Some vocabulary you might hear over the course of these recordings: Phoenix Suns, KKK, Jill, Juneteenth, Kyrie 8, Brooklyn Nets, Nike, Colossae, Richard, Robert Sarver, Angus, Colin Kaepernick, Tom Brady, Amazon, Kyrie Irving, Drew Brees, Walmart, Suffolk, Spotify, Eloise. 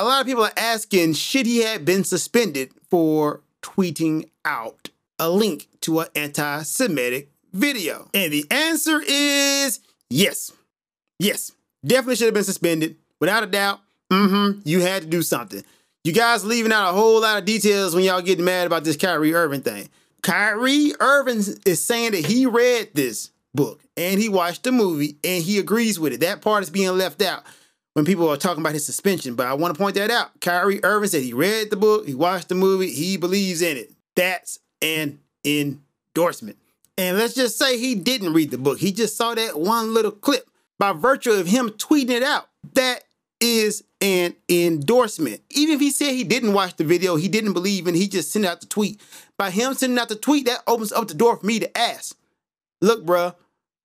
a lot of people are asking, should he have been suspended for tweeting out a link to an anti-Semitic video? And the answer is yes. Yes, definitely should have been suspended. Without a doubt, you had to do something. You guys leaving out a whole lot of details when y'all getting mad about this Kyrie Irving thing. Kyrie Irving is saying that he read this book and he watched the movie and he agrees with it. That part is being left out when people are talking about his suspension, but I want to point that out. Kyrie Irving said he read the book, he watched the movie, he believes in it. That's an endorsement. And let's just say he didn't read the book. He just saw that one little clip. By virtue of him tweeting it out, that is an endorsement. Even if he said he didn't watch the video, he didn't believe in it, he just sent out the tweet. By him sending out the tweet, that opens up the door for me to ask, look, bruh,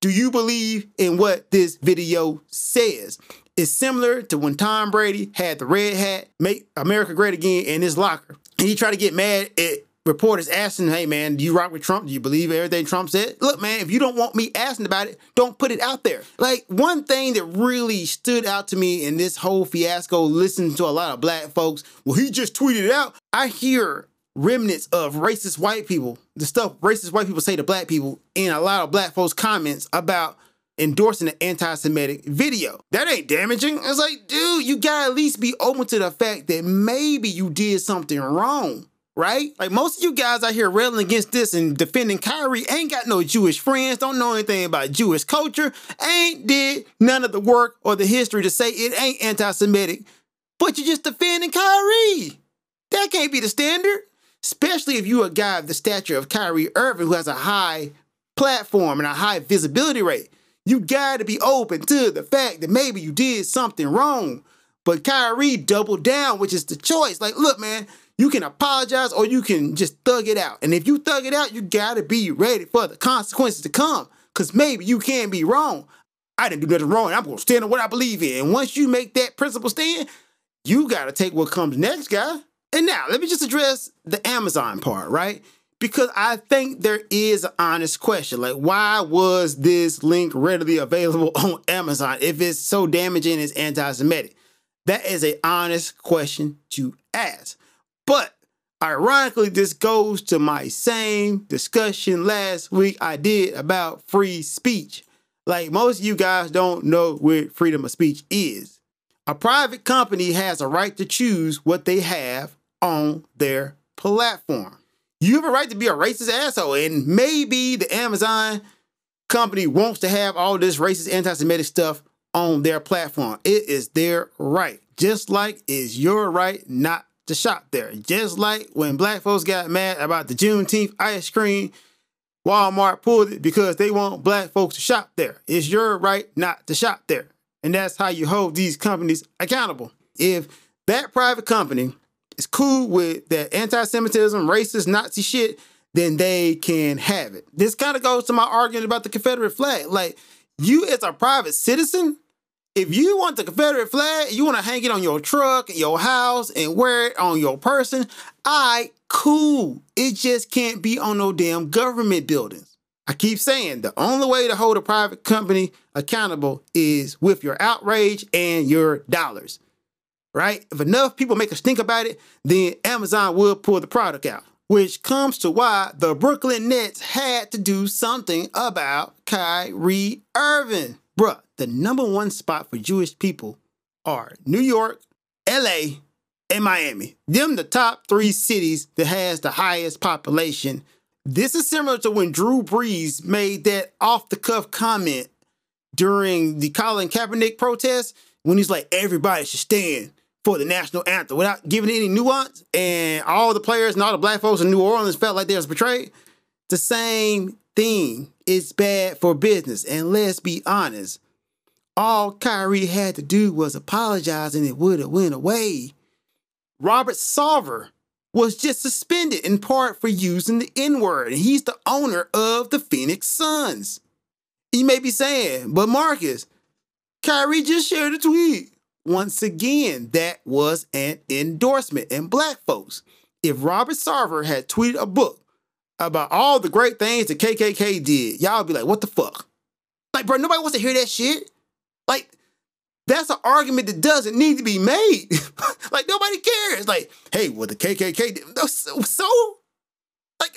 do you believe in what this video says? It's similar to when Tom Brady had the red hat, Make America Great Again, in his locker. And he tried to get mad at reporters asking, hey, man, do you rock with Trump? Do you believe everything Trump said? Look, man, if you don't want me asking about it, don't put it out there. Like, one thing that really stood out to me in this whole fiasco, listening to a lot of black folks, well, he just tweeted it out. I hear remnants of racist white people, the stuff racist white people say to black people, in a lot of black folks' comments about endorsing an anti-Semitic video. That ain't damaging. It's like, dude, you gotta at least be open to the fact that maybe you did something wrong. Right? Like, most of you guys out here railing against this and defending Kyrie ain't got no Jewish friends, don't know anything about Jewish culture, ain't did none of the work or the history to say it ain't anti-Semitic, but you're just defending Kyrie. That can't be the standard, especially if you're a guy of the stature of Kyrie Irving, who has a high platform and a high visibility rate. You got to be open to the fact that maybe you did something wrong. But Kyrie doubled down, which is the choice. Like, look, man, you can apologize or you can just thug it out. And if you thug it out, you got to be ready for the consequences to come, because maybe you can be wrong. I didn't do nothing wrong. I'm going to stand on what I believe in. And once you make that principle stand, you got to take what comes next, guy. And now let me just address the Amazon part, right? Because I think there is an honest question. Like, why was this link readily available on Amazon if it's so damaging and it's anti-Semitic? That is an honest question to ask. But ironically, this goes to my same discussion last week I did about free speech. Like, most of you guys don't know where freedom of speech is. A private company has a right to choose what they have on their platform. You have a right to be a racist asshole, and maybe the Amazon company wants to have all this racist anti-Semitic stuff on their platform. It is their right. Just like it's your right not to shop there. Just like when black folks got mad about the Juneteenth ice cream, Walmart pulled it because they want black folks to shop there. It's your right not to shop there. And that's how you hold these companies accountable. If that private company is cool with that anti-Semitism, racist, Nazi shit, then they can have it. This kind of goes to my argument about the Confederate flag. Like, you as a private citizen, if you want the Confederate flag, you want to hang it on your truck, your house, and wear it on your person, aight, cool. It just can't be on no damn government buildings. I keep saying the only way to hold a private company accountable is with your outrage and your dollars, right? If enough people make a stink about it, then Amazon will pull the product out, which comes to why the Brooklyn Nets had to do something about Kyrie Irving. Bruh, the #1 spot for Jewish people are New York, LA, and Miami. Them the top three cities that has the highest population. This is similar to when Drew Brees made that off-the-cuff comment during the Colin Kaepernick protest, when he's like, everybody should stand for the national anthem, without giving any nuance. And all the players and all the black folks in New Orleans felt like they was betrayed. The same thing. It's bad for business. And let's be honest, all Kyrie had to do was apologize and it would have went away. Robert Sarver was just suspended in part for using the N-word. And he's the owner of the Phoenix Suns. You may be saying, but Marcus, Kyrie just shared a tweet. Once again, that was an endorsement. And black folks, if Robert Sarver had tweeted a book about all the great things the KKK did, y'all be like, what the fuck? Like, bro, nobody wants to hear that shit. Like, that's an argument that doesn't need to be made. Like, It's like, hey, well, the KKK did. So? Like,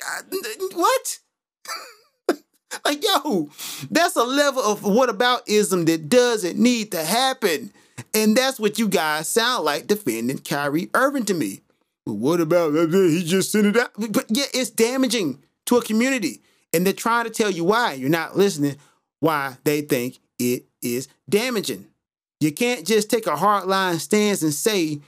what? Like, yo, that's a level of whataboutism that doesn't need to happen. And that's what you guys sound like defending Kyrie Irving to me. But what about he just sent it out? But yeah, it's damaging to a community. And they're trying to tell you why. You're not listening. Why they think it is damaging. You can't just take a hardline stance and say,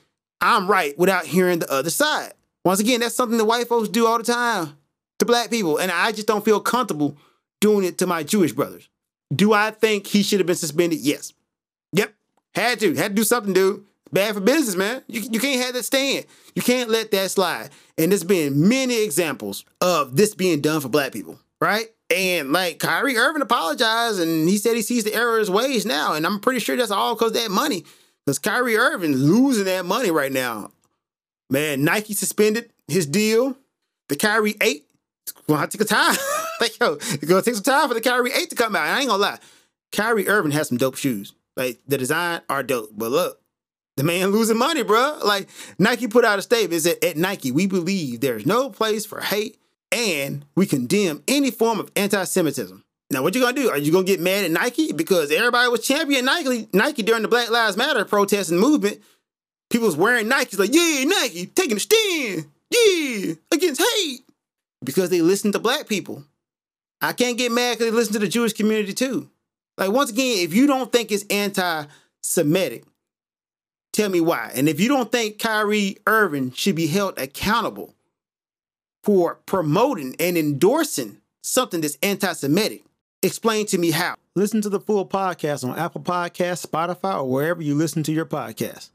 I'm right, without hearing the other side. Once again, that's something that white folks do all the time to black people. And I just don't feel comfortable doing it to my Jewish brothers. Do I think he should have been suspended? Yes. Yep. Had to do something, dude. Bad for business, man. You can't have that stand. You can't let that slide. And there's been many examples of this being done for black people, right? And like Kyrie Irving apologized and he said he sees the error of his ways now. And I'm pretty sure that's all because of that money. Because Kyrie Irving losing that money right now. Man, Nike suspended his deal. The Kyrie 8 is going to take a time. Like, yo, it's going to take some time for the Kyrie 8 to come out. And I ain't going to lie. Kyrie Irving has some dope shoes. Like, the design are dope. But look, the man losing money, bro. Like, Nike put out a statement that at Nike, we believe there's no place for hate and we condemn any form of anti-Semitism. Now, what you going to do? Are you going to get mad at Nike? Because everybody was championing Nike during the Black Lives Matter protest and movement. People was wearing Nikes like, yeah, Nike, taking a stand. Yeah, against hate. Because they listen to black people. I can't get mad because they listen to the Jewish community too. Like, once again, if you don't think it's anti-Semitic, tell me why. And if you don't think Kyrie Irving should be held accountable for promoting and endorsing something that's anti-Semitic, explain to me how. Listen to the full podcast on Apple Podcasts, Spotify, or wherever you listen to your podcast.